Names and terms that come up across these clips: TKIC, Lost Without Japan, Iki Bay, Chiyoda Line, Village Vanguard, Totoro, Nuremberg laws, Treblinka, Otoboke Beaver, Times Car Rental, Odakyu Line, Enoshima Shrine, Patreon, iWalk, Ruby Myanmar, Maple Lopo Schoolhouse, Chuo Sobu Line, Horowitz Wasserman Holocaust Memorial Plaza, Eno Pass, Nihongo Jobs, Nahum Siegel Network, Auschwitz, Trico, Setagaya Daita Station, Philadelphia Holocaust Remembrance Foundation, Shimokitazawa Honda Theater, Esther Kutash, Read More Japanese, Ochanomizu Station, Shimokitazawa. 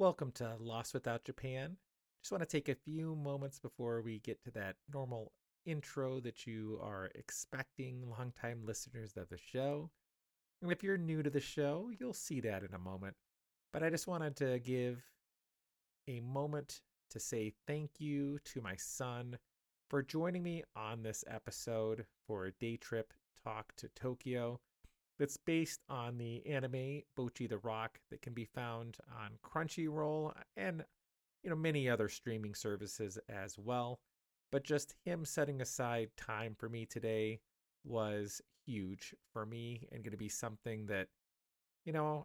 Welcome to Lost Without Japan. Just want to take a few moments before we get to that normal intro that you are expecting, longtime listeners of the show. And if you're new to the show, you'll see that in a moment. But I just wanted to give a moment to say thank you to my son for joining me on this episode for a day trip talk to Tokyo. That's based on the anime Bocchi the Rock that can be found on Crunchyroll and, many other streaming services as well. But just him setting aside time for me today was huge for me and going to be something that,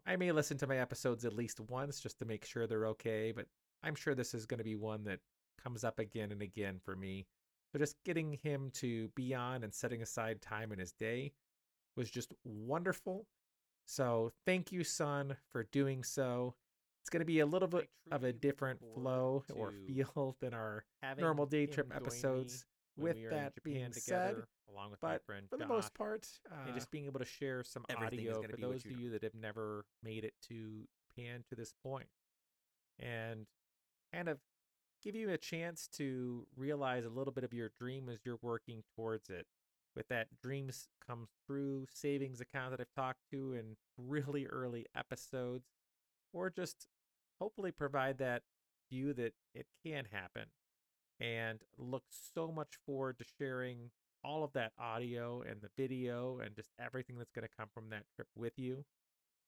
I may listen to my episodes at least once just to make sure they're okay. But I'm sure this is going to be one that comes up again and again for me. So just getting him to be on and setting aside time in his day was just wonderful. So thank you, son, for doing so. It's going to be a little bit of a different flow or feel than our normal day trip episodes. With that being said, along with my friend, for the most part, and just being able to share some audio for those of you that have never made it to Japan to this point, and kind of give you a chance to realize a little bit of your dream as you're working towards it. With that dreams comes through savings account that I've talked to in really early episodes, or just hopefully provide that view that it can happen. And look so much forward to sharing all of that audio and the video and just everything that's going to come from that trip with you.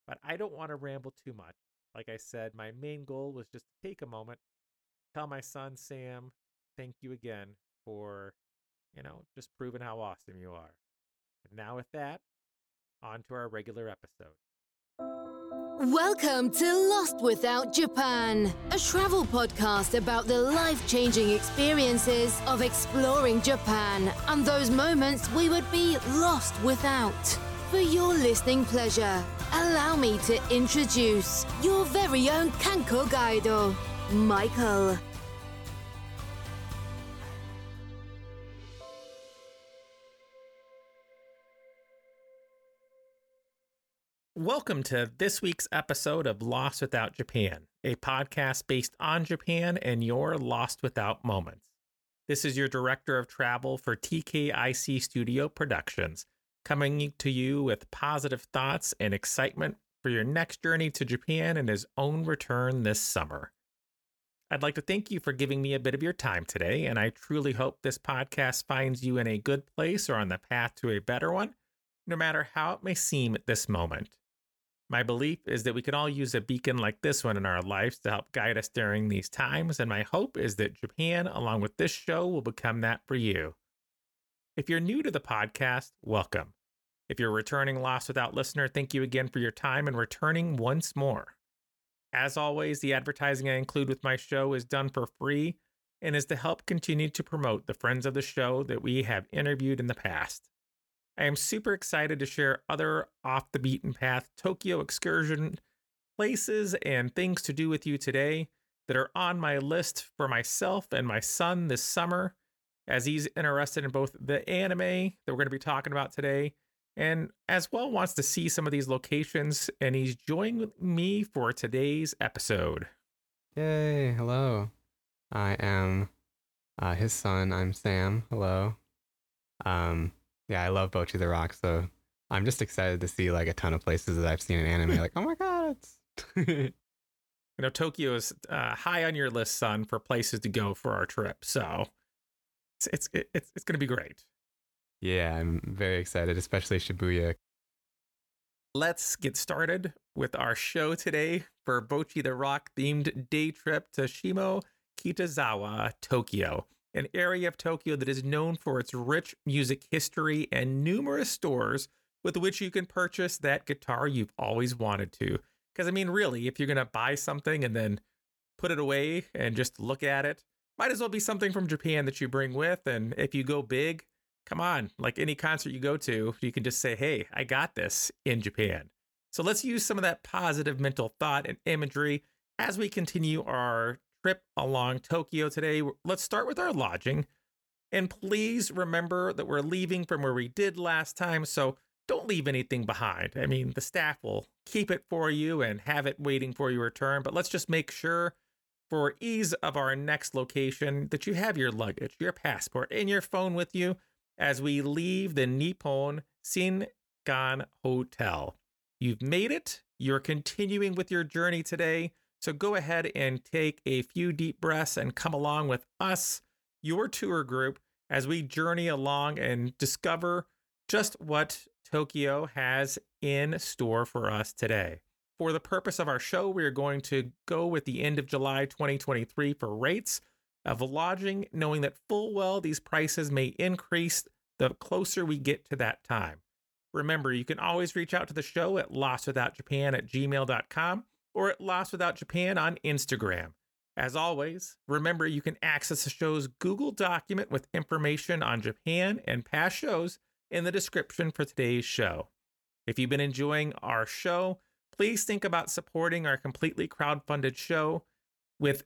But I don't want to ramble too much. Like I said, my main goal was just to take a moment, tell my son, Sam, thank you again for just proving how awesome you are. And now with that, on to our regular episode. Welcome to Lost Without Japan, a travel podcast about the life-changing experiences of exploring Japan and those moments we would be lost without. For your listening pleasure, allow me to introduce your very own Kanko Gaido, Michael. Welcome to this week's episode of Lost Without Japan, a podcast based on Japan and your Lost Without moments. This is your director of travel for TKIC Studio Productions, coming to you with positive thoughts and excitement for your next journey to Japan and his own return this summer. I'd like to thank you for giving me a bit of your time today, and I truly hope this podcast finds you in a good place or on the path to a better one, no matter how it may seem at this moment. My belief is that we can all use a beacon like this one in our lives to help guide us during these times, and my hope is that Japan, along with this show, will become that for you. If you're new to the podcast, welcome. If you're a returning Lost Without listener, thank you again for your time and returning once more. As always, the advertising I include with my show is done for free and is to help continue to promote the friends of the show that we have interviewed in the past. I am super excited to share other off-the-beaten-path Tokyo excursion places and things to do with you today that are on my list for myself and my son this summer, as he's interested in both the anime that we're going to be talking about today and as well wants to see some of these locations, and he's joining me for today's episode. Yay, hello. I am his son. I'm Sam. Hello. Yeah, I love Bocchi the Rock, so I'm just excited to see a ton of places that I've seen in anime. Oh my god! Tokyo is high on your list, son, for places to go for our trip. So it's going to be great. Yeah, I'm very excited, especially Shibuya. Let's get started with our show today for Bocchi the Rock themed day trip to Shimokitazawa, Tokyo. An area of Tokyo that is known for its rich music history and numerous stores with which you can purchase that guitar you've always wanted to. Because, really, if you're going to buy something and then put it away and just look at it, might as well be something from Japan that you bring with. And if you go big, come on, any concert you go to, you can just say, hey, I got this in Japan. So let's use some of that positive mental thought and imagery as we continue our trip along Tokyo today. Let's start with our lodging, and please remember that we're leaving from where we did last time, so don't leave anything behind. The staff will keep it for you and have it waiting for your return. But let's just make sure, for ease of our next location, that you have your luggage, your passport, and your phone with you as we leave the Nippon Shinkan Hotel. You've made it. You're continuing with your journey today. So go ahead and take a few deep breaths and come along with us, your tour group, as we journey along and discover just what Tokyo has in store for us today. For the purpose of our show, we are going to go with the end of July 2023 for rates of lodging, knowing that full well these prices may increase the closer we get to that time. Remember, you can always reach out to the show at lostwithoutjapan@gmail.com or at lostwithoutjapan on Instagram. As always, remember you can access the show's Google document with information on Japan and past shows in the description for today's show. If you've been enjoying our show, please think about supporting our completely crowdfunded show with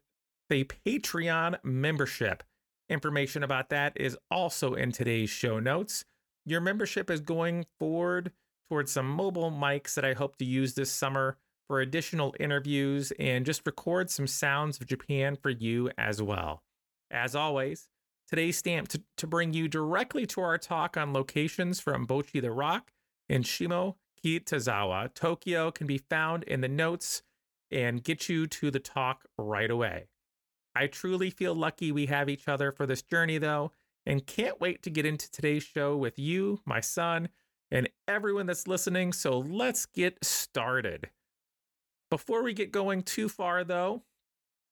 a Patreon membership. Information about that is also in today's show notes. Your membership is going forward towards some mobile mics that I hope to use this summer for additional interviews and just record some sounds of Japan for you as well. As always, today's stamped to bring you directly to our talk on locations from Bocchi the Rock and Shimokitazawa, Tokyo, can be found in the notes and get you to the talk right away. I truly feel lucky we have each other for this journey, though, and can't wait to get into today's show with you, my son, and everyone that's listening, so let's get started. Before we get going too far, though,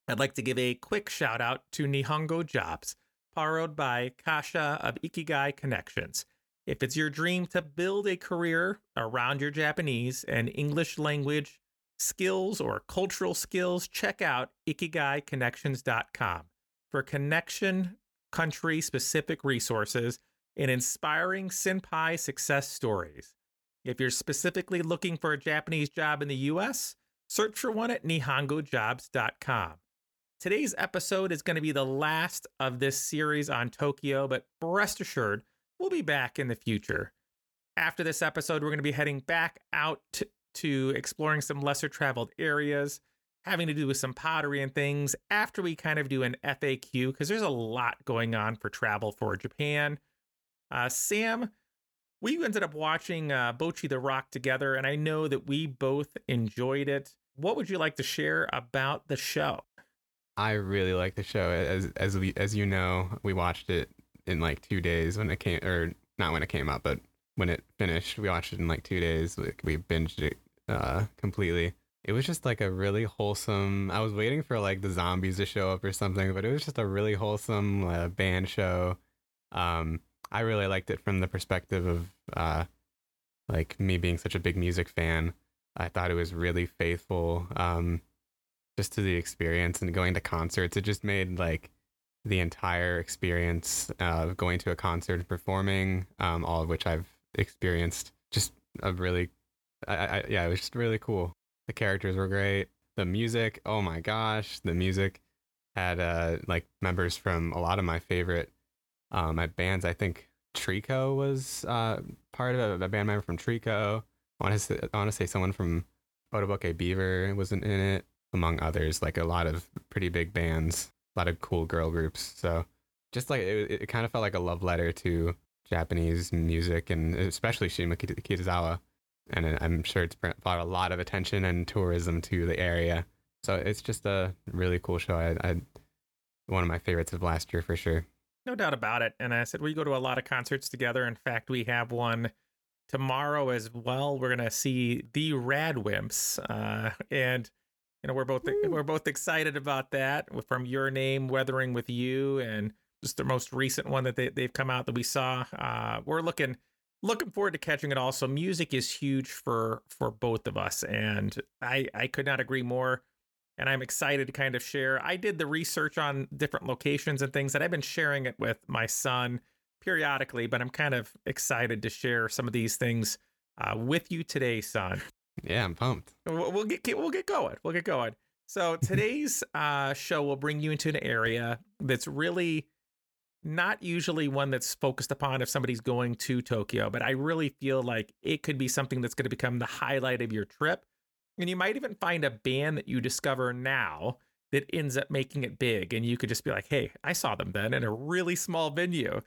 I'd like to give a quick shout-out to Nihongo Jobs, powered by Kasha of Ikigai Connections. If it's your dream to build a career around your Japanese and English language skills or cultural skills, check out ikigaiConnections.com for connection, country-specific resources, and inspiring senpai success stories. If you're specifically looking for a Japanese job in the U.S., search for one at nihongojobs.com. Today's episode is going to be the last of this series on Tokyo, but rest assured, we'll be back in the future. After this episode, we're going to be heading back out to exploring some lesser traveled areas, having to do with some pottery and things after we kind of do an FAQ, because there's a lot going on for travel for Japan. Sam, we ended up watching Bocchi the Rock together, and I know that we both enjoyed it. What would you like to share about the show? I really like the show. As you know, we watched it in like 2 days when it came, or not when it came out, but when it finished, we watched it in like 2 days. We binged it completely. It was just like a really wholesome, I was waiting for like the zombies to show up or something, but it was just a really wholesome band show. I really liked it from the perspective of like me being such a big music fan. I thought it was really faithful just to the experience, and going to concerts, it just made like the entire experience of going to a concert and performing, all of which I've experienced, just a really, yeah, it was just really cool. The characters were great. The music, oh my gosh, the music had like members from a lot of my favorite my bands. I think Trico was part of a band member from Trico. I want to say someone from Otoboke Beaver was in it, among others. Like a lot of pretty big bands. A lot of cool girl groups. So just like it kind of felt like a love letter to Japanese music, and especially Shimokitazawa. And I'm sure it's brought a lot of attention and tourism to the area. So it's just a really cool show. One of my favorites of last year for sure. No doubt about it. And I said we go to a lot of concerts together. In fact, we have one tomorrow as well. We're gonna see the Radwimps, and you know, we're both excited about that. From Your Name, Weathering with You, and just the most recent one that they've come out that we saw. We're looking forward to catching it all. So music is huge for both of us, and I could not agree more. And I'm excited to kind of share. I did the research on different locations and things that I've been sharing it with my son periodically, but I'm kind of excited to share some of these things with you today, son. Yeah, I'm pumped. We'll get going. So today's show will bring you into an area that's really not usually one that's focused upon if somebody's going to Tokyo, but I really feel like it could be something that's going to become the highlight of your trip And you might even find a band that you discover now that ends up making it big. And you could just be like, hey, I saw them then in a really small venue.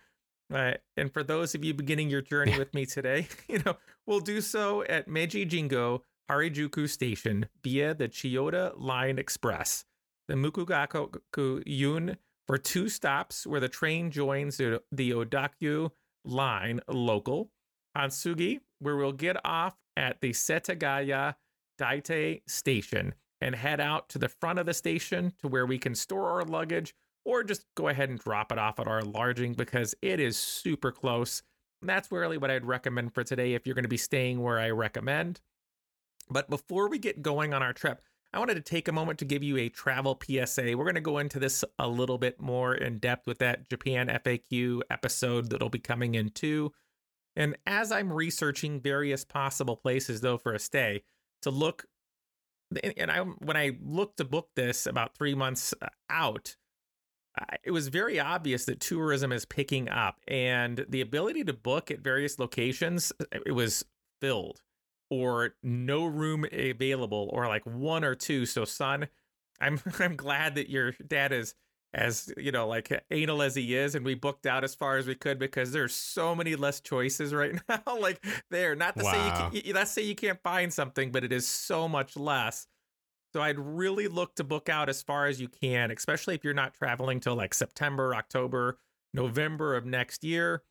And for those of you beginning your journey with me today, we'll do so at Meiji Jingu Harajuku Station via the Chiyoda Line Express, the Mukugaku Yun for two stops where the train joins the Odakyu Line local, Hansugi, where we'll get off at the Setagaya Daita Station and head out to the front of the station to where we can store our luggage or just go ahead and drop it off at our lodging because it is super close. And that's really what I'd recommend for today if you're going to be staying where I recommend. But before we get going on our trip, I wanted to take a moment to give you a travel PSA. We're going to go into this a little bit more in depth with that Japan FAQ episode that'll be coming in too. And as I'm researching various possible places though for a stay to look, and when I looked to book this about 3 months out, it was very obvious that tourism is picking up and the ability to book at various locations, it was filled or no room available or like one or two. So son, I'm glad that your dad is as, like anal as he is and we booked out as far as we could because there's so many less choices right now. Like there, not to say you can't find something, but it is so much less. So I'd really look to book out as far as you can, especially if you're not traveling till like September, October, November of next year.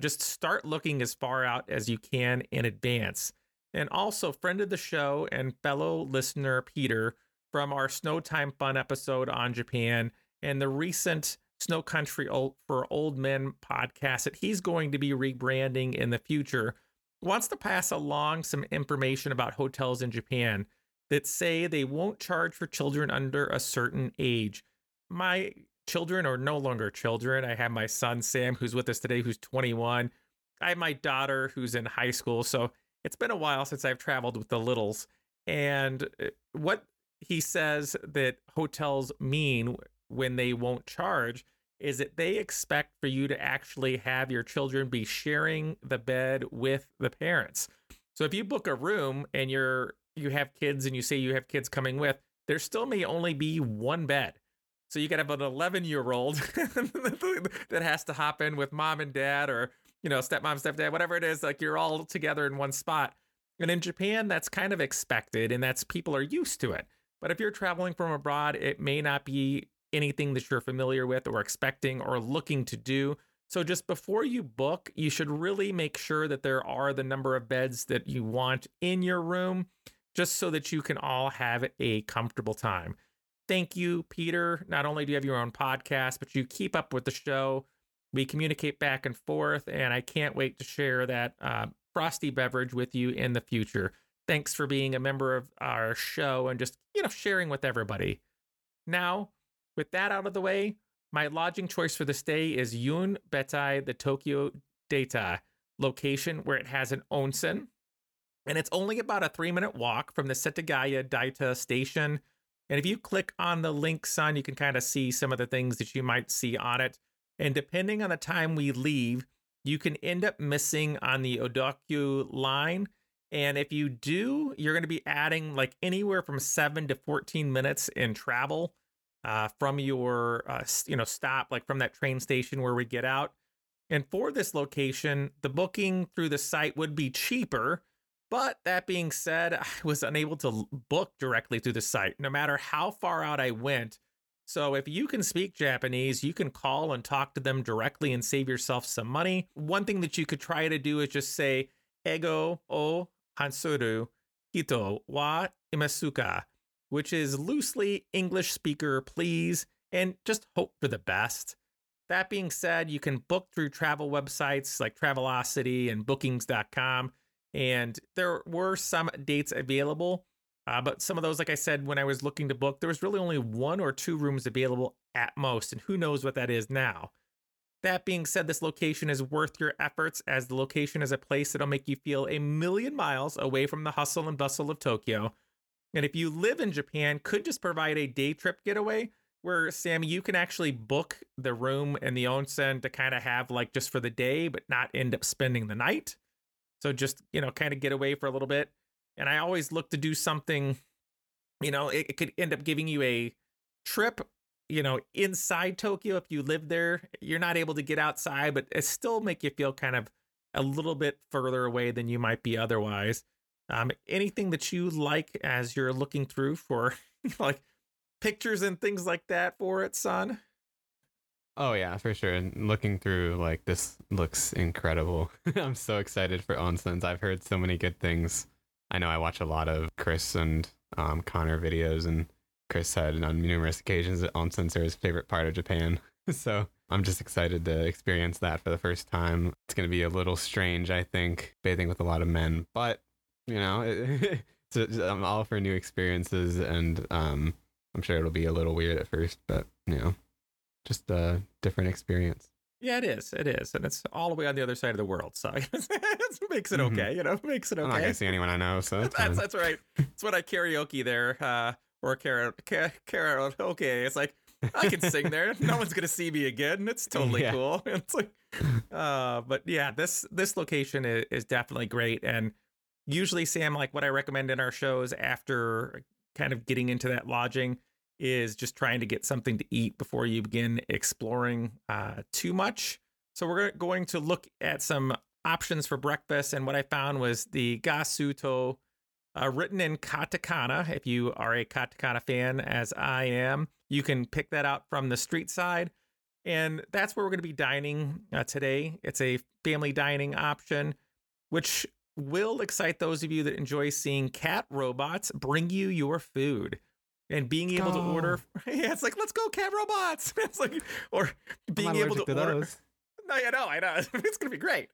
Just start looking as far out as you can in advance. And also, friend of the show and fellow listener Peter from our Snow Time Fun episode on Japan and the recent Snow Country for Old Men podcast that he's going to be rebranding in the future wants to pass along some information about hotels in Japan that say they won't charge for children under a certain age. My children are no longer children. I have my son, Sam, who's with us today, who's 21. I have my daughter who's in high school. So it's been a while since I've traveled with the littles. And what he says that hotels mean when they won't charge is that they expect for you to actually have your children be sharing the bed with the parents. So if you book a room and you have kids and you say you have kids coming with, there still may only be one bed. So you could have an 11-year-old that has to hop in with mom and dad or, stepmom, stepdad, whatever it is, like you're all together in one spot. And in Japan, that's kind of expected and that's people are used to it. But if you're traveling from abroad, it may not be anything that you're familiar with or expecting or looking to do. So just before you book, you should really make sure that there are the number of beds that you want in your room, just so that you can all have a comfortable time. Thank you, Peter. Not only do you have your own podcast, but you keep up with the show. We communicate back and forth, and I can't wait to share that frosty beverage with you in the future. Thanks for being a member of our show and just, sharing with everybody. Now, with that out of the way, my lodging choice for this day is Yuen Bettei, the Tokyo Daita location where it has an onsen. And it's only about a 3-minute walk from the Setagaya Daita Station. And if you click on the link, son, you can kind of see some of the things that you might see on it. And depending on the time we leave, you can end up missing on the Odakyu Line. And if you do, you're going to be adding like anywhere from 7 to 14 minutes in travel from your, stop, like from that train station where we get out. And for this location, the booking through the site would be cheaper. But that being said, I was unable to book directly through the site, no matter how far out I went. So if you can speak Japanese, you can call and talk to them directly and save yourself some money. One thing that you could try to do is just say, Ego o hansuru hito wa imasuka, which is loosely English speaker, please, and just hope for the best. That being said, you can book through travel websites like Travelocity and bookings.com. And there were some dates available, but some of those, like I said, when I was looking to book, there was really only 1 or 2 rooms available at most. And who knows what that is now. That being said, this location is worth your efforts as the location is a place that'll make you feel a million miles away from the hustle and bustle of Tokyo. And if you live in Japan, could just provide a day trip getaway where, Sammy, you can actually book the room and the onsen to kind of have like just for the day, but not end up spending the night. So just, kind of get away for a little bit. And I always look to do something, you know, it could end up giving you a trip, you know, inside Tokyo. If you live there, you're not able to get outside, but it still make you feel kind of a little bit further away than you might be otherwise. Anything that you like as you're looking through for like pictures and things like that for it, son? Oh, yeah, for sure. And looking through, like, this looks incredible. I'm so excited for onsens. I've heard so many good things. I know I watch a lot of Chris and Connor videos, and Chris said on numerous occasions that onsens are his favorite part of Japan. So I'm just excited to experience that for the first time. It's going to be a little strange, I think, bathing with a lot of men. But, you know, I'm all for new experiences, and I'm sure it'll be a little weird at first, but, you know, just a different experience. Yeah, it is. It is. And it's all the way on the other side of the world. So it makes it okay, mm-hmm. you know, it makes it okay. I'm not going to see anyone I know. So that's right. It's when I karaoke there or karaoke. Okay. It's like, I can sing there. No one's going to see me again. And it's totally cool. It's like, but yeah, this location is definitely great. And usually, Sam, like what I recommend in our shows after kind of getting into that lodging is just trying to get something to eat before you begin exploring too much. So we're going to look at some options for breakfast. And what I found was the gasuto, written in katakana. If you are a katakana fan, as I am, you can pick that out from the street side. And that's where we're going to be dining today. It's a family dining option, which will excite those of you that enjoy seeing cat robots bring you your food. And being able to order, it's like, let's go, cat robots. It's like, or being able to order. Those. No, yeah, no, I know. It's gonna be great.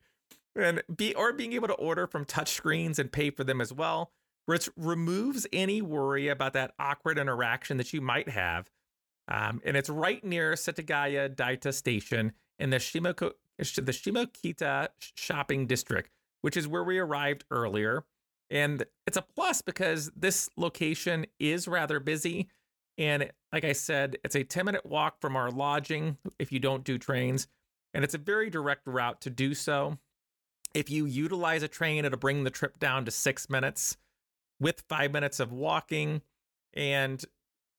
And being able to order from touchscreens and pay for them as well, which removes any worry about that awkward interaction that you might have. And it's right near Setagaya Daita Station in the Shimokita shopping district, which is where we arrived earlier. And it's a plus because this location is rather busy. And like I said, it's a 10-minute walk from our lodging if you don't do trains. And it's a very direct route to do so. If you utilize a train, it'll bring the trip down to 6 minutes with 5 minutes of walking. And,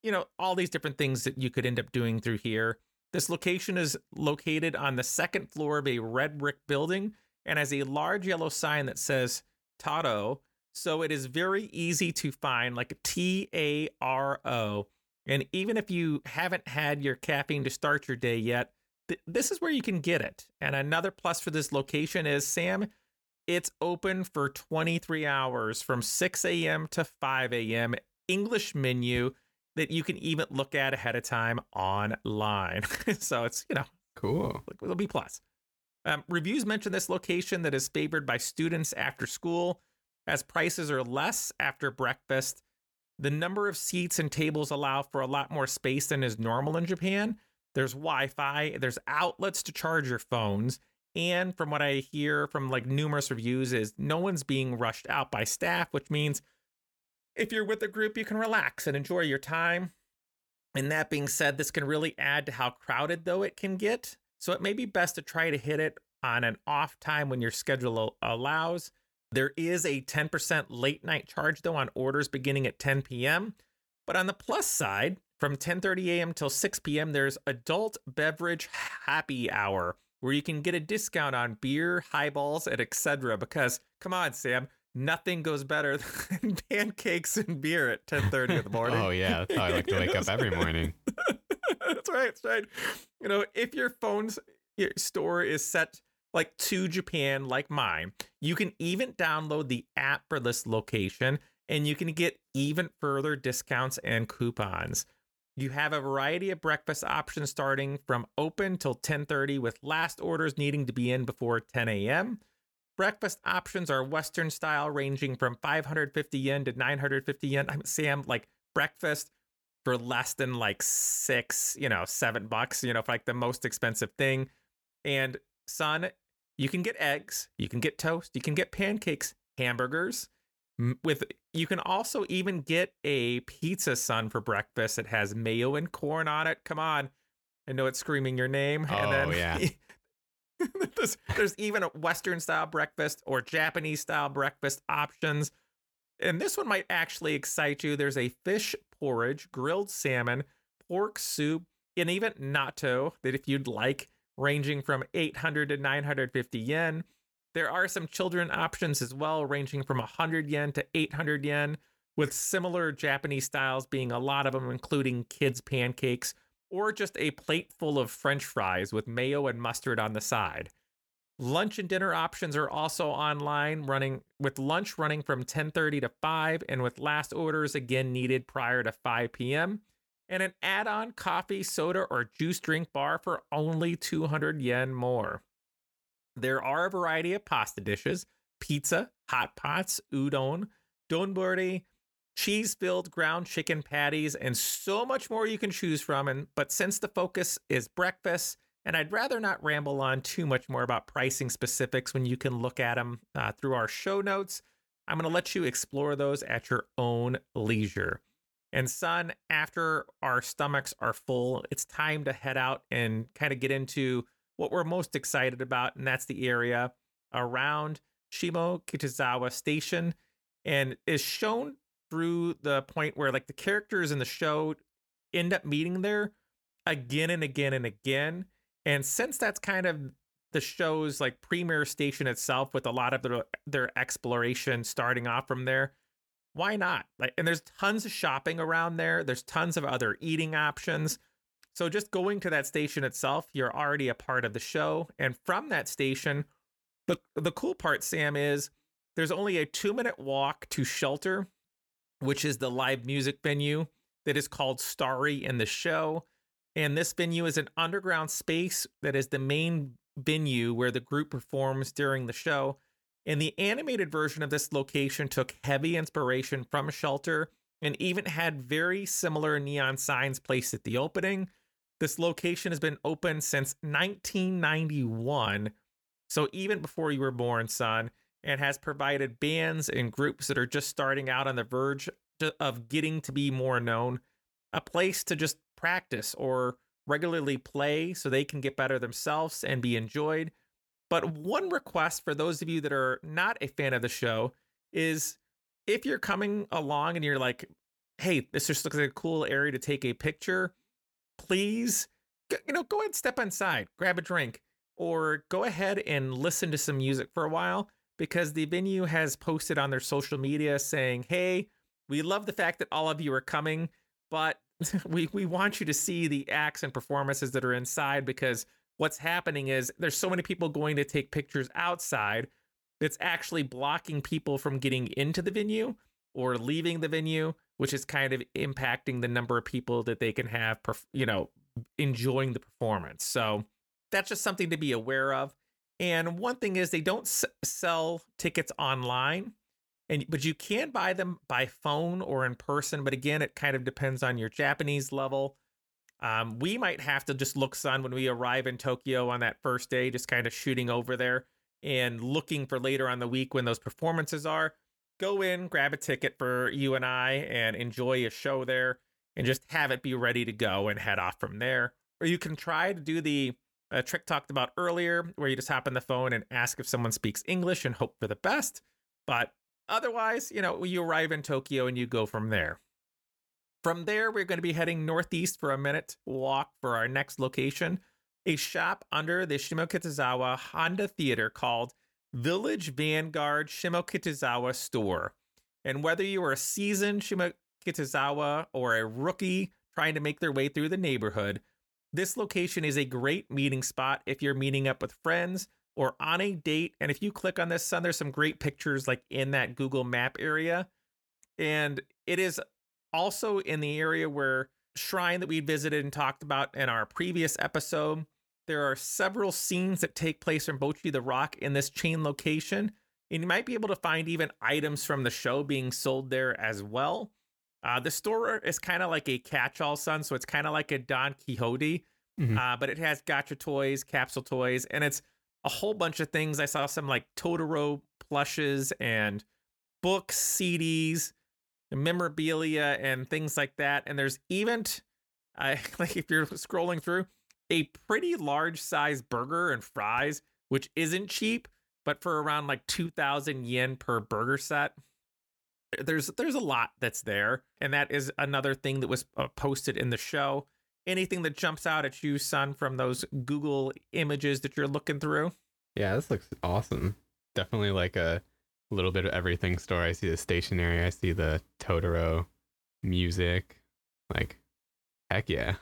you know, all these different things that you could end up doing through here. This location is located on the second floor of a red brick building and has a large yellow sign that says Taro. So it is very easy to find, like a Taro. And even if you haven't had your caffeine to start your day yet, this is where you can get it. And another plus for this location is, Sam, it's open for 23 hours from 6 a.m. to 5 a.m. English menu that you can even look at ahead of time online. So it's, you know, cool. It'll be plus. Reviews mention this location that is favored by students after school, as prices are less after breakfast. The number of seats and tables allow for a lot more space than is normal in Japan. There's Wi-Fi, there's outlets to charge your phones. And from what I hear from like numerous reviews is no one's being rushed out by staff, which means if you're with a group, you can relax and enjoy your time. And that being said, this can really add to how crowded though it can get. So it may be best to try to hit it on an off time when your schedule allows. There is a 10% late night charge, though, on orders beginning at 10 p.m. But on the plus side, from 10:30 a.m. till 6 p.m., there's adult beverage happy hour where you can get a discount on beer, highballs, and etc. Because, come on, Sam, nothing goes better than pancakes and beer at 10:30 in the morning. Oh, yeah. That's how I like to wake up every morning. That's right. That's right. You know, if your phone's store is set like to Japan, like mine, you can even download the app for this location and you can get even further discounts and coupons. You have a variety of breakfast options starting from open till 10:30 with last orders needing to be in before 10 a.m. Breakfast options are Western style ranging from 550 yen to 950 yen. Sam, like breakfast for less than like $7, you know, for like the most expensive thing. And son, you can get eggs, you can get toast, you can get pancakes, hamburgers. You can also even get a pizza, son, for breakfast. It has mayo and corn on it. Come on, I know it's screaming your name. Oh, and then, yeah. there's even a Western style breakfast or Japanese style breakfast options. And this one might actually excite you. There's a fish porridge, grilled salmon, pork soup, and even natto that if you'd like, ranging from 800 to 950 yen. There are some children options as well, ranging from 100 yen to 800 yen, with similar Japanese styles being a lot of them, including kids' pancakes or just a plate full of French fries with mayo and mustard on the side. Lunch and dinner options are also online, running with lunch running from 10:30 to 5, and with last orders again needed prior to 5 p.m. and an add-on coffee, soda, or juice drink bar for only 200 yen more. There are a variety of pasta dishes, pizza, hot pots, udon, donburi, cheese-filled ground chicken patties, and so much more you can choose from. But since the focus is breakfast, and I'd rather not ramble on too much more about pricing specifics when you can look at them through our show notes, I'm going to let you explore those at your own leisure. And son, after our stomachs are full, it's time to head out and kind of get into what we're most excited about, and that's the area around Shimokitazawa Station, and is shown through the point where like the characters in the show end up meeting there again and again and again. And since that's kind of the show's like premier station itself, with a lot of their exploration starting off from there, why not? Like, and there's tons of shopping around there. There's tons of other eating options. So just going to that station itself, you're already a part of the show. And from that station, the cool part, Sam, is there's only a 2-minute walk to Shelter, which is the live music venue that is called Starry in the show. And this venue is an underground space that is the main venue where the group performs during the show. And the animated version of this location took heavy inspiration from Shelter, and even had very similar neon signs placed at the opening. This location has been open since 1991, so even before you were born, son, and has provided bands and groups that are just starting out on the verge of getting to be more known, a place to just practice or regularly play so they can get better themselves and be enjoyed. But one request for those of you that are not a fan of the show is, if you're coming along and you're like, hey, this just looks like a cool area to take a picture, please, go ahead and step inside, grab a drink, or go ahead and listen to some music for a while, because the venue has posted on their social media saying, hey, we love the fact that all of you are coming, but we want you to see the acts and performances that are inside, because what's happening is there's so many people going to take pictures outside that's actually blocking people from getting into the venue or leaving the venue, which is kind of impacting the number of people that they can have, enjoying the performance. So that's just something to be aware of. And one thing is they don't sell tickets online, but you can buy them by phone or in person. But again, it kind of depends on your Japanese level. We might have to just look, son, when we arrive in Tokyo on that first day, just kind of shooting over there and looking for later on the week when those performances are. Go in, grab a ticket for you and I, and enjoy a show there, and just have it be ready to go and head off from there. Or you can try to do the trick talked about earlier, where you just hop on the phone and ask if someone speaks English and hope for the best. But otherwise, you arrive in Tokyo and you go from there. From there, we're going to be heading northeast for a minute walk for our next location, a shop under the Shimokitazawa Honda Theater called Village Vanguard Shimokitazawa Store. And whether you are a seasoned Shimokitazawa or a rookie trying to make their way through the neighborhood, this location is a great meeting spot if you're meeting up with friends or on a date. And if you click on this, son, there's some great pictures like in that Google Map area. And it is also in the area where shrine that we visited and talked about in our previous episode. There are several scenes that take place from Bocchi the Rock in this chain location, and you might be able to find even items from the show being sold there as well. The store is kind of like a catch-all, son, so it's kind of like a Don Quixote, but it has gacha toys, capsule toys, and it's a whole bunch of things. I saw some like Totoro plushes and books, CDs, memorabilia, and things like that. And there's even, if you're scrolling through, a pretty large size burger and fries, which isn't cheap, but for around 2,000 yen per burger set. There's a lot that's there, and that is another thing that was posted in the show. Anything that jumps out at you, son, from those Google images that you're looking through? Yeah, this looks awesome. Definitely like a little bit of everything store. I see the stationery. I see the Totoro music. Like, heck yeah.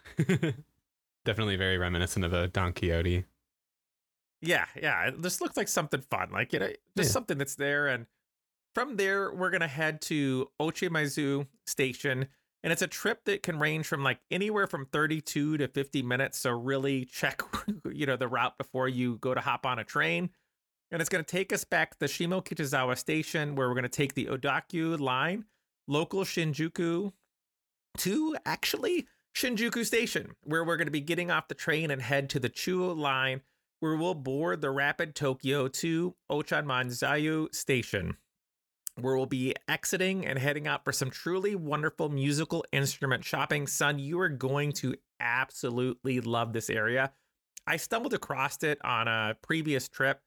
Definitely very reminiscent of a Don Quixote. Yeah. This looks like something fun. Like, you know, just something that's there. And from there, we're going to head to Ochanomizu Station. And it's a trip that can range from like anywhere from 32 to 50 minutes. So really check, you know, the route before you go to hop on a train. And it's going to take us back to the Shimokitazawa Station, where we're going to take the Odakyu Line, local Shinjuku, to actually Shinjuku Station, where we're going to be getting off the train and head to the Chuo Line, where we'll board the Rapid Tokyo to Ochanomizu Station, where we'll be exiting and heading out for some truly wonderful musical instrument shopping. Son, you are going to absolutely love this area. I stumbled across it on a previous trip,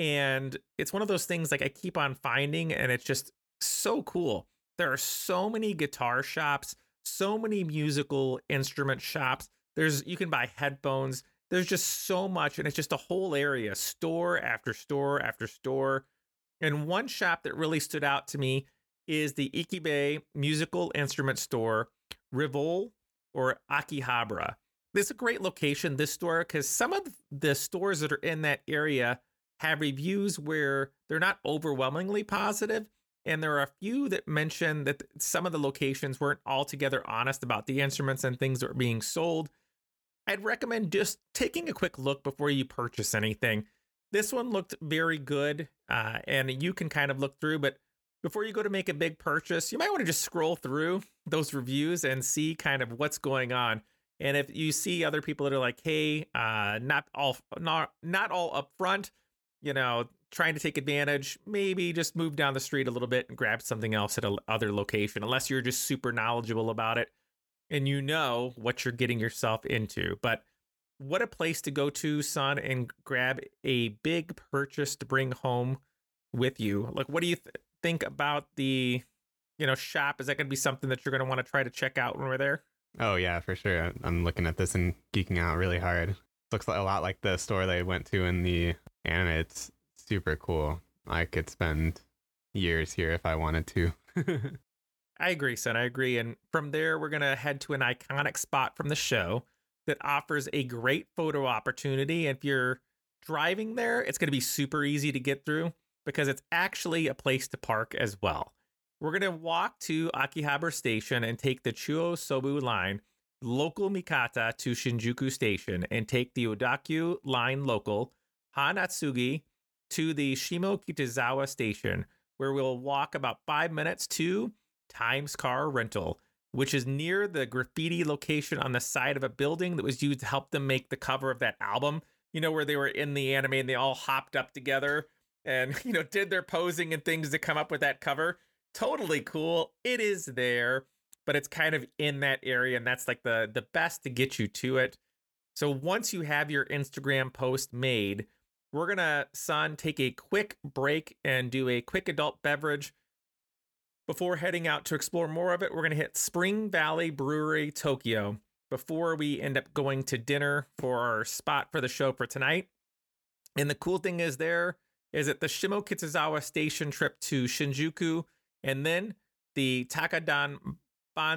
and it's one of those things like I keep on finding, and it's just so cool. There are so many guitar shops, so many musical instrument shops. You can buy headphones. There's just so much, and it's just a whole area, store after store after store. And one shop that really stood out to me is the Iki Bay musical instrument store, Rivol or Akihabara. This is a great location, this store, because some of the stores that are in that area have reviews where they're not overwhelmingly positive. And there are a few that mention that some of the locations weren't altogether honest about the instruments and things that were being sold. I'd recommend just taking a quick look before you purchase anything. This one looked very good, and you can kind of look through, but before you go to make a big purchase, you might want to just scroll through those reviews and see kind of what's going on. And if you see other people that are like, hey, not all up front, you know, trying to take advantage, maybe just move down the street a little bit and grab something else at another location, unless you're just super knowledgeable about it and you know what you're getting yourself into. But what a place to go to, son, and grab a big purchase to bring home with you. Like, what do you think about the, you know, shop? Is that going to be something that you're going to want to try to check out when we're there? Oh, yeah, for sure. I'm looking at this and geeking out really hard. Looks a lot like the store they went to in the anime. It's super cool. I could spend years here if I wanted to. I agree, son. I agree. And from there, we're going to head to an iconic spot from the show that offers a great photo opportunity. If you're driving there, it's going to be super easy to get through because it's actually a place to park as well. We're going to walk to Akihabara Station and take the Chuo Sobu Line, local Mikata, to Shinjuku Station, and take the Odakyu Line local Hanatsugi to the Shimokitazawa Station, where we'll walk about 5 minutes to Times Car Rental, which is near the graffiti location on the side of a building that was used to help them make the cover of that album, you know, where they were in the anime and they all hopped up together and, you know, did their posing and things to come up with that cover. Totally cool. It is there, but it's kind of in that area, and that's like the best to get you to it. So once you have your Instagram post made, we're going to, son, take a quick break and do a quick adult beverage. Before heading out to explore more of it, we're going to hit Spring Valley Brewery, Tokyo, before we end up going to dinner for our spot for the show for tonight. And the cool thing is there is that the Shimokitazawa Station trip to Shinjuku and then the Takadanobaba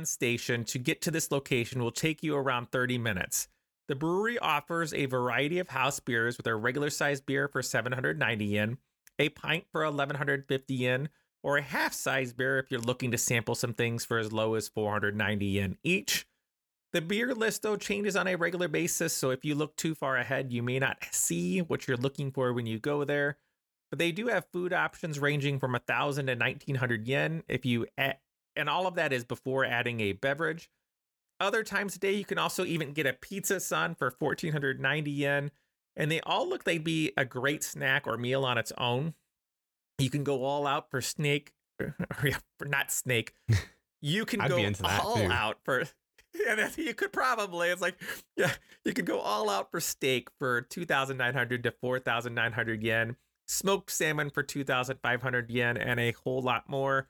Station to get to this location will take you around 30 minutes. The brewery offers a variety of house beers with their regular sized beer for 790 yen, a pint for 1150 yen, or a half-size beer if you're looking to sample some things for as low as 490 yen each. The beer list, though, changes on a regular basis, so if you look too far ahead, you may not see what you're looking for when you go there. But they do have food options ranging from 1,000 to 1,900 yen, and all of that is before adding a beverage. Other times a day, you can also even get a pizza, son, for 1,490 yen, and they all look they'd be a great snack or meal on its own. You can go all out for You can go all out for, you could probably, it's like, yeah, you could go all out for steak for 2,900 to 4,900 yen, smoked salmon for 2,500 yen, and a whole lot more.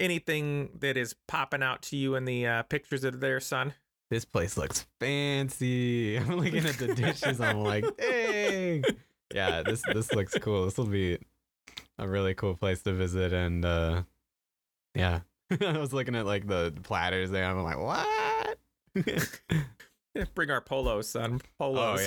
anything that is popping out to you in the pictures that are there, son? This place looks fancy. I'm looking at the dishes. I'm like, dang. Yeah, this looks cool. This will be a really cool place to visit. And yeah, I was looking at like the platters there. I'm like, what? Bring our polos, son. Polos. Oh,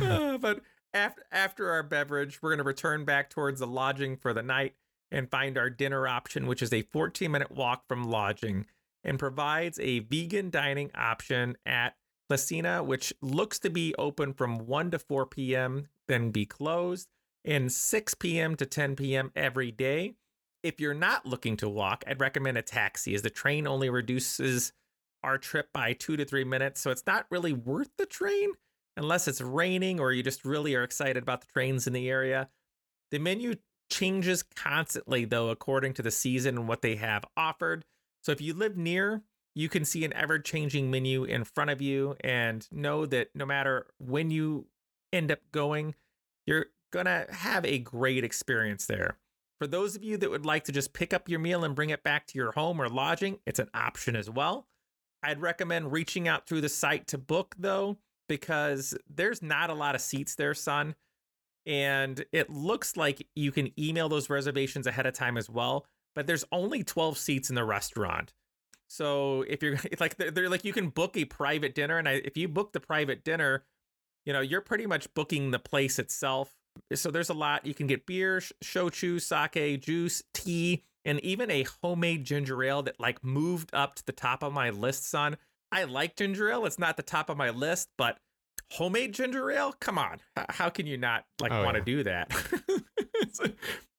yeah. But after our beverage, we're going to return back towards the lodging for the night and find our dinner option, which is a 14-minute walk from lodging and provides a vegan dining option at Lasina, which looks to be open from 1 to 4 p.m., then be closed, and 6 p.m. to 10 p.m. every day. If you're not looking to walk, I'd recommend a taxi, as the train only reduces our trip by 2 to 3 minutes, so it's not really worth the train unless it's raining or you just really are excited about the trains in the area. The menu changes constantly, though, according to the season and what they have offered. So if you live near, you can see an ever-changing menu in front of you and know that no matter when you end up going, you're going to have a great experience there. For those of you that would like to just pick up your meal and bring it back to your home or lodging, it's an option as well. I'd recommend reaching out through the site to book, though, because there's not a lot of seats there, son. And it looks like you can email those reservations ahead of time as well. But there's only 12 seats in the restaurant. So if you're like, they're like, you can book a private dinner. And if you book the private dinner, you know, you're pretty much booking the place itself. So there's a lot. You can get beer, shochu, sake, juice, tea, and even a homemade ginger ale that like moved up to the top of my list, son. I like ginger ale. It's not the top of my list, but homemade ginger ale? Come on. How can you not like want to do that?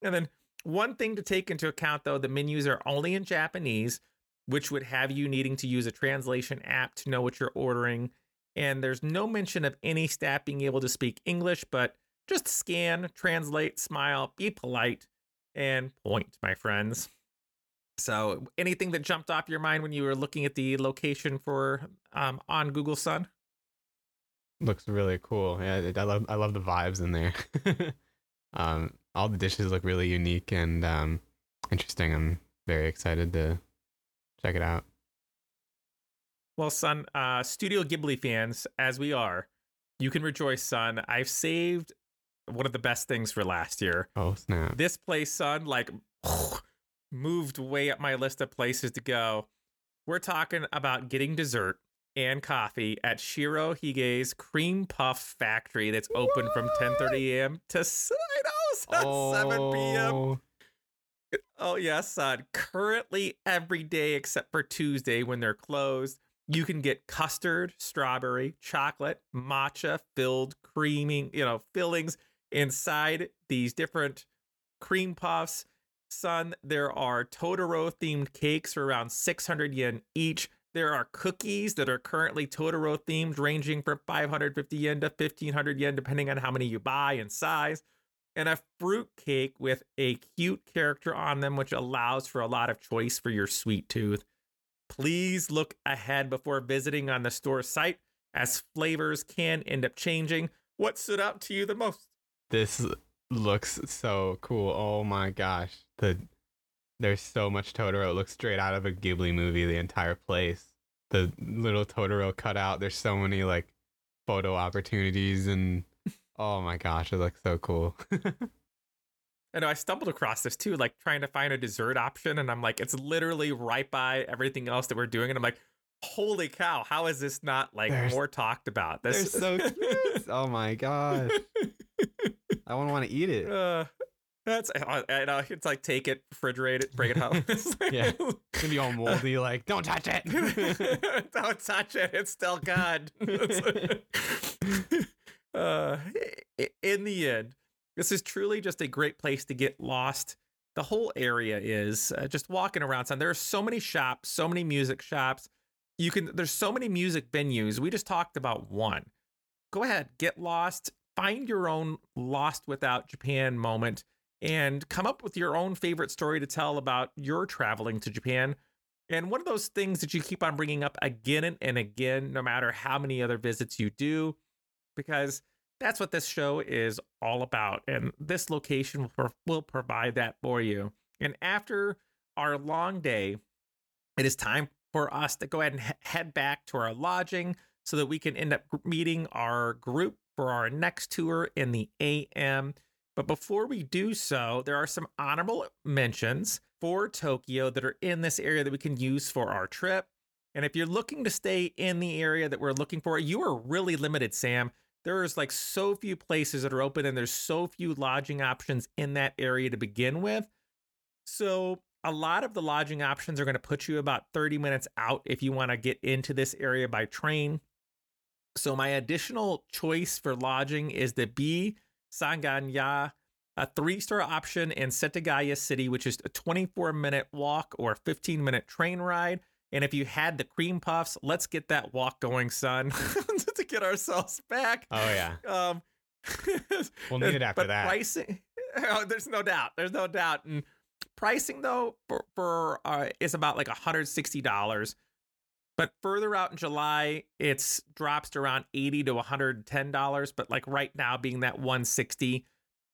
And then one thing to take into account, though, the menus are only in Japanese, which would have you needing to use a translation app to know what you're ordering. And there's no mention of any staff being able to speak English, but just scan, translate, smile, be polite, and point, my friends. So anything that jumped off your mind when you were looking at the location for on Google, son? Looks really cool. Yeah, I love the vibes in there. All the dishes look really unique and interesting. I'm very excited to check it out. Well, son, Studio Ghibli fans, as we are, you can rejoice, son. I've saved one of the best things for last year. Oh, snap. This place, son, like moved way up my list of places to go. We're talking about getting dessert and coffee at Shiro Hige's Cream Puff Factory that's open from 10:30 a.m. to 7 p.m. Oh, yes, son. Currently every day except for Tuesday when they're closed. You can get custard, strawberry, chocolate, matcha filled creaming, you know, fillings inside these different cream puffs. Son, there are Totoro themed cakes for around 600 yen each. There are cookies that are currently Totoro themed, ranging from 550 yen to 1500 yen, depending on how many you buy and size. And a fruit cake with a cute character on them, which allows for a lot of choice for your sweet tooth. Please look ahead before visiting on the store site, as flavors can end up changing. What stood out to you the most? This looks so cool. Oh my gosh. There's so much Totoro. It looks straight out of a Ghibli movie, the entire place. The little Totoro cutout. There's so many like photo opportunities and... Oh my gosh, it looks so cool. I know I stumbled across this too, like trying to find a dessert option. And I'm like, it's literally right by everything else that we're doing. And I'm like, holy cow, how is this not like more talked about? They're so cute. Oh my gosh. I wouldn't want to eat it. That's, I know, it's like, take it, refrigerate it, bring it home. Yeah, it's going to be all moldy, like, don't touch it. Don't touch it. It's still good. In the end, this is truly just a great place to get lost. The whole area is just walking around. Son, there are so many shops, so many music shops. There's so many music venues. We just talked about one. Go ahead, get lost, find your own Lost Without Japan moment, and come up with your own favorite story to tell about your traveling to Japan. And one of those things that you keep on bringing up again and again, no matter how many other visits you do, because that's what this show is all about. And this location will provide that for you. And after our long day, it is time for us to go ahead and head back to our lodging so that we can end up meeting our group for our next tour in the AM. But before we do so, there are some honorable mentions for Tokyo that are in this area that we can use for our trip. And if you're looking to stay in the area that we're looking for, you are really limited, Sam. There's like so few places that are open and there's so few lodging options in that area to begin with. So a lot of the lodging options are going to put you about 30 minutes out if you want to get into this area by train. So my additional choice for lodging is the B Sanganya, a 3-star option in Setagaya City, which is a 24-minute walk or 15-minute train ride. And if you had the cream puffs, let's get that walk going, son, to get ourselves back. Oh, yeah. We'll need it after that. Pricing, there's no doubt. There's no doubt. And pricing, though, for is about like $160. But further out in July, it drops to around $80 to $110. But like right now being that $160.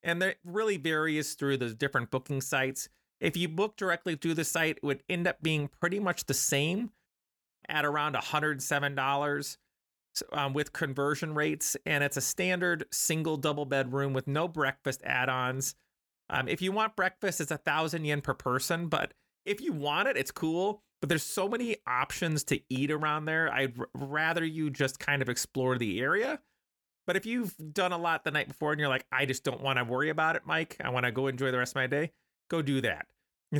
And it really varies through the different booking sites. If you book directly through the site, it would end up being pretty much the same at around $107 with conversion rates. And it's a standard single double bedroom with no breakfast add-ons. If you want breakfast, it's 1,000 yen per person. But if you want it, it's cool. But there's so many options to eat around there. I'd rather you just kind of explore the area. But if you've done a lot the night before and you're like, I just don't want to worry about it, Mike. I want to go enjoy the rest of my day. Go do that.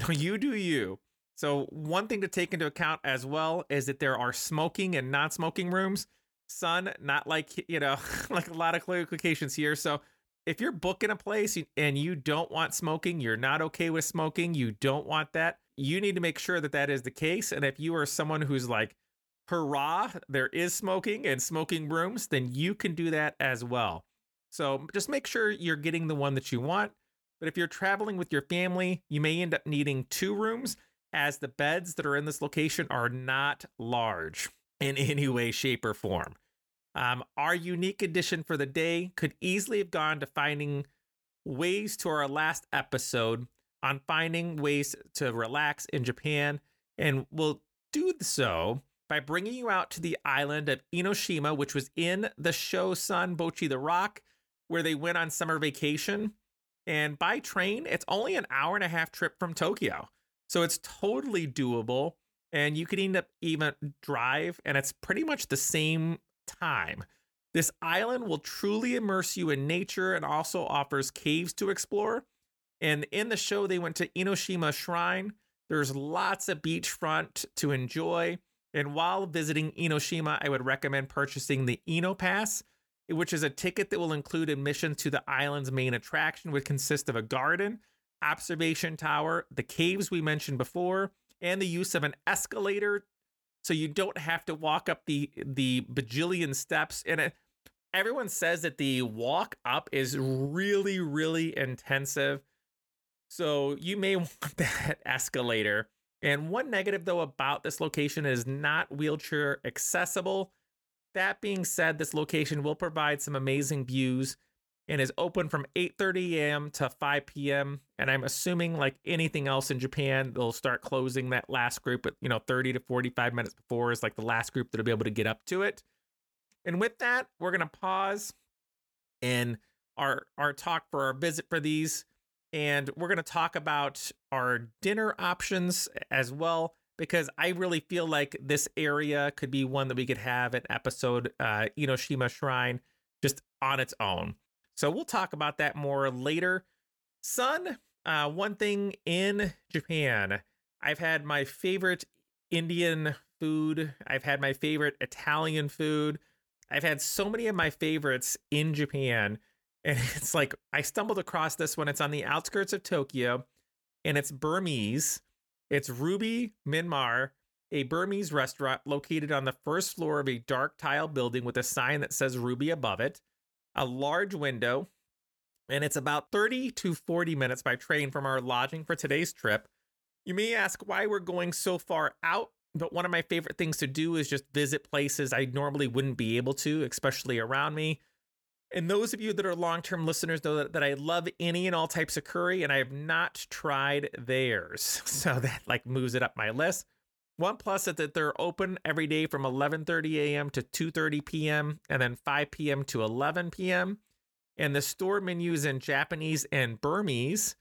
You do you. So one thing to take into account as well is that there are smoking and non-smoking rooms. Son, not like, like a lot of clarifications here. So if you're booking a place and you don't want smoking, you're not okay with smoking, you don't want that, you need to make sure that that is the case. And if you are someone who's like, hurrah, there is smoking and smoking rooms, then you can do that as well. So just make sure you're getting the one that you want. But if you're traveling with your family, you may end up needing 2 rooms as the beds that are in this location are not large in any way, shape, or form. Our unique addition for the day could easily have gone to finding ways to our last episode on finding ways to relax in Japan. And we'll do so by bringing you out to the island of Enoshima, which was in the show Son Bocchi the Rock, where they went on summer vacation. And by train, it's only an hour-and-a-half trip from Tokyo. So it's totally doable. And you could end up even drive, and it's pretty much the same time. This island will truly immerse you in nature and also offers caves to explore. And in the show, they went to Enoshima Shrine. There's lots of beachfront to enjoy. And while visiting Enoshima, I would recommend purchasing the Eno Pass, which is a ticket that will include admission to the island's main attraction, which consists of a garden, observation tower, the caves we mentioned before, and the use of an escalator. So you don't have to walk up the bajillion steps. And everyone says that the walk up is really, really intensive. So you may want that escalator. And one negative, though, about this location is not wheelchair accessible. That being said, this location will provide some amazing views and is open from 8:30 a.m. to 5 p.m. And I'm assuming, like anything else in Japan, they'll start closing that last group at 30 to 45 minutes before is like the last group that'll be able to get up to it. And with that, we're going to pause in our talk for our visit for these. And we're going to talk about our dinner options as well, because I really feel like this area could be one that we could have an episode, Enoshima Shrine, just on its own. So we'll talk about that more later. Son, one thing in Japan, I've had my favorite Indian food. I've had my favorite Italian food. I've had so many of my favorites in Japan. And it's like, I stumbled across this one. It's on the outskirts of Tokyo, and it's Burmese. It's Ruby Myanmar, a Burmese restaurant located on the first floor of a dark tile building with a sign that says Ruby above it, a large window, and it's about 30 to 40 minutes by train from our lodging for today's trip. You may ask why we're going so far out, but one of my favorite things to do is just visit places I normally wouldn't be able to, especially around me. And those of you that are long-term listeners know that I love any and all types of curry, and I have not tried theirs. So that like moves it up my list. One plus is that they're open every day from 11:30 a.m. to 2:30 p.m. and then 5 p.m. to 11 p.m. And the store menu is in Japanese and Burmese,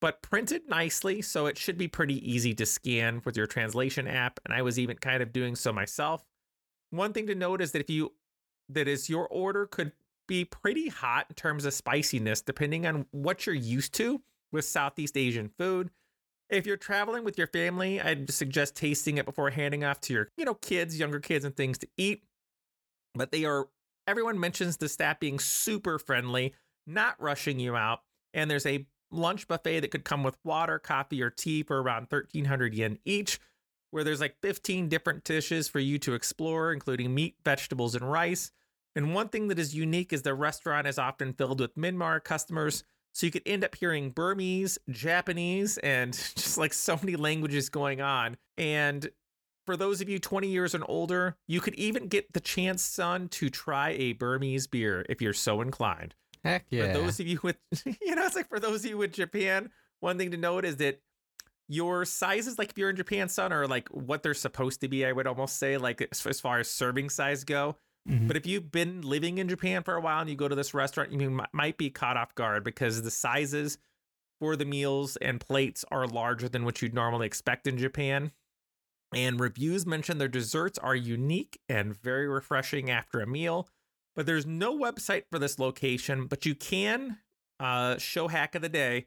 but printed nicely, so it should be pretty easy to scan with your translation app. And I was even kind of doing so myself. One thing to note is that your order could be pretty hot in terms of spiciness, depending on what you're used to with Southeast Asian food. If you're traveling with your family, I'd suggest tasting it before handing off to your, kids, younger kids and things to eat. But everyone mentions the staff being super friendly, not rushing you out. And there's a lunch buffet that could come with water, coffee or tea for around 1,300 yen each, where there's like 15 different dishes for you to explore, including meat, vegetables and rice. And one thing that is unique is the restaurant is often filled with Myanmar customers. So you could end up hearing Burmese, Japanese, and just like so many languages going on. And for those of you 20 years and older, you could even get the chance, son, to try a Burmese beer if you're so inclined. Heck yeah. For those of you with, for those of you with Japan, one thing to note is that your sizes, like if you're in Japan, son, are like what they're supposed to be, I would almost say, like as far as serving size go. Mm-hmm. But if you've been living in Japan for a while and you go to this restaurant, you might be caught off guard because the sizes for the meals and plates are larger than what you'd normally expect in Japan. And reviews mention their desserts are unique and very refreshing after a meal. But there's no website for this location, but you can, show hack of the day,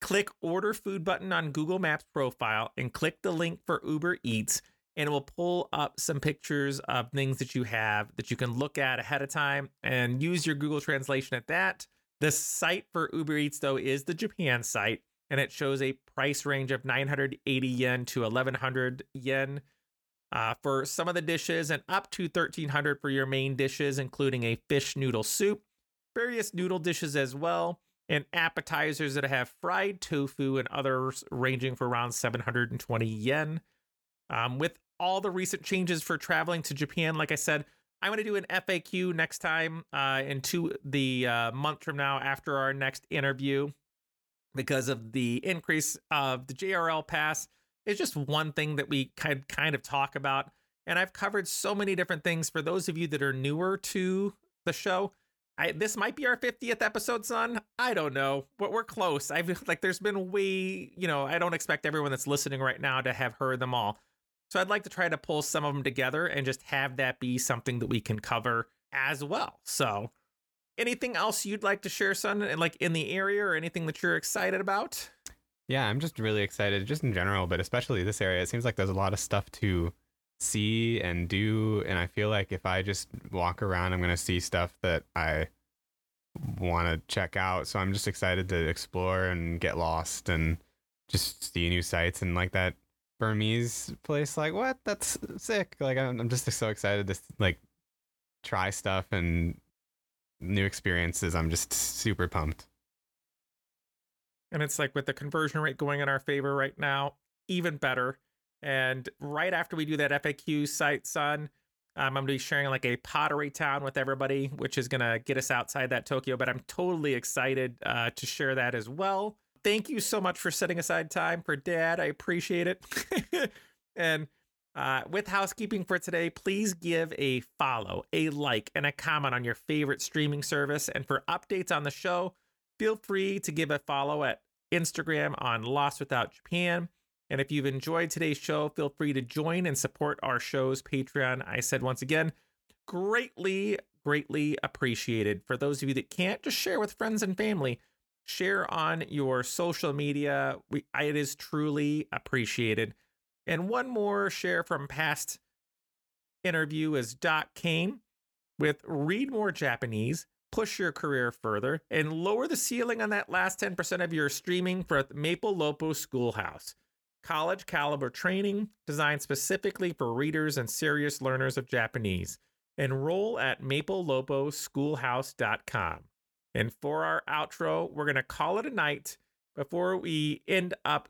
click order food button on Google Maps profile and click the link for Uber Eats. And it will pull up some pictures of things that you have that you can look at ahead of time and use your Google translation at that. The site for Uber Eats, though, is the Japan site, and it shows a price range of 980 yen to 1100 yen for some of the dishes and up to 1300 for your main dishes, including a fish noodle soup, various noodle dishes as well, and appetizers that have fried tofu and others ranging for around 720 yen. With all the recent changes for traveling to Japan, like I said, I'm going to do an FAQ next time into the month from now after our next interview because of the increase of the JRL pass. It's just one thing that we kind of talk about. And I've covered so many different things. For those of you that are newer to the show, this might be our 50th episode, son. I don't know, but we're close. I feel like there's been way, I don't expect everyone that's listening right now to have heard them all. So I'd like to try to pull some of them together and just have that be something that we can cover as well. So anything else you'd like to share, son, and like in the area or anything that you're excited about? Yeah, I'm just really excited just in general, but especially this area. It seems like there's a lot of stuff to see and do. And I feel like if I just walk around, I'm going to see stuff that I want to check out. So I'm just excited to explore and get lost and just see new sights and like that Burmese place, like what? That's sick. Like I'm just so excited to like try stuff and new experiences. I'm just super pumped. And it's like with the conversion rate going in our favor right now, even better. And right after we do that FAQ site, son, I'm going to be sharing like a pottery town with everybody, which is going to get us outside that Tokyo. But I'm totally excited to share that as well. Thank you so much for setting aside time for Dad. I appreciate it. And with housekeeping for today, please give a follow, a like, and a comment on your favorite streaming service. And for updates on the show, feel free to give a follow at Instagram on Lost Without Japan. And if you've enjoyed today's show, feel free to join and support our show's Patreon. I said once again, greatly, greatly appreciated. For those of you that can't, just share with friends and family. Share on your social media. It is truly appreciated. And one more share from past interview is Doc Kane with Read More Japanese, Push Your Career Further, and Lower the Ceiling on that last 10% of your streaming for Maple Lopo Schoolhouse. College caliber training designed specifically for readers and serious learners of Japanese. Enroll at mapleloposchoolhouse.com. And for our outro, we're going to call it a night before we end up,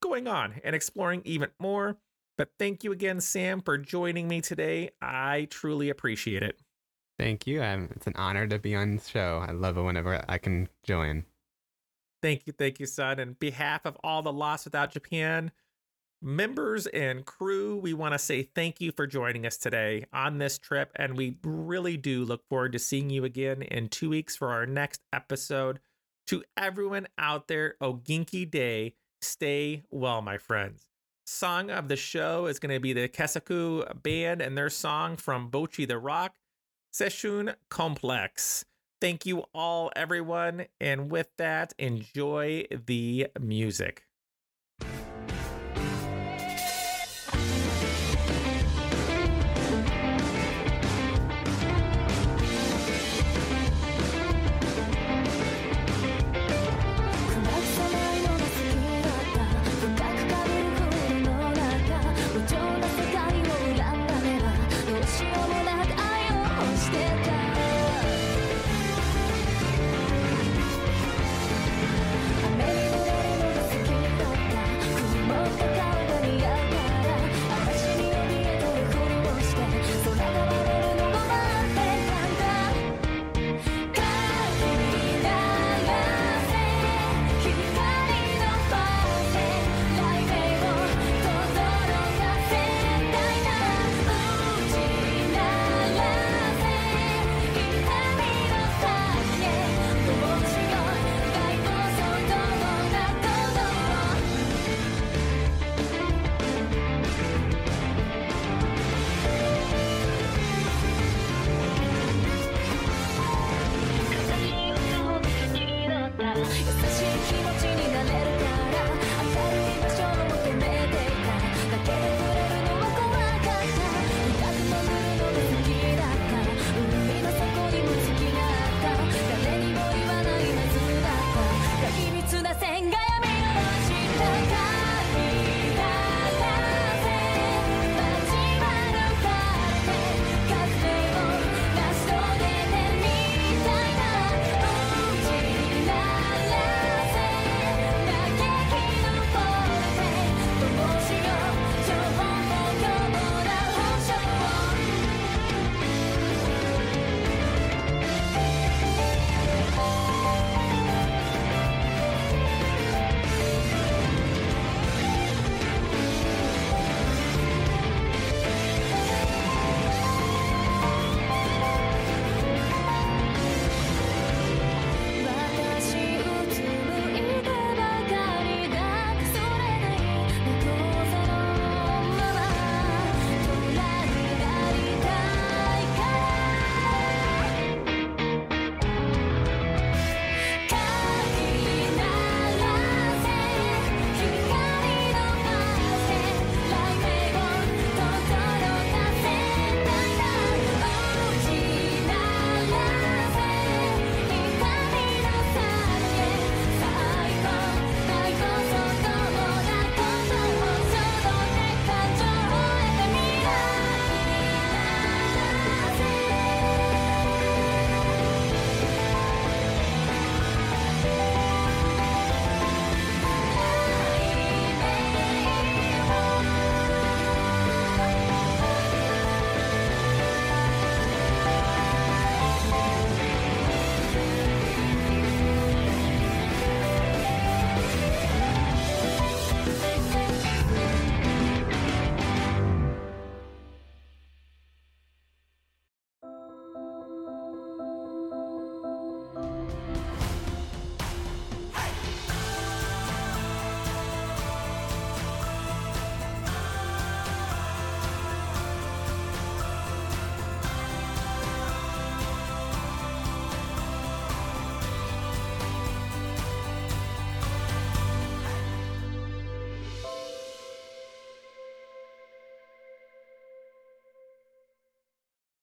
going on and exploring even more. But thank you again, Sam, for joining me today. I truly appreciate it. Thank you. It's an honor to be on the show. I love it whenever I can join. Thank you, son. On behalf of all the Lost Without Japan members and crew, we want to say thank you for joining us today on this trip, and we really do look forward to seeing you again in 2 weeks for our next episode. To everyone out there, Oginki Day, stay well, my friends. Song of the show is going to be the Kesaku Band and their song from Bocchi the Rock, Session Complex. Thank you all, everyone, and with that, enjoy the music.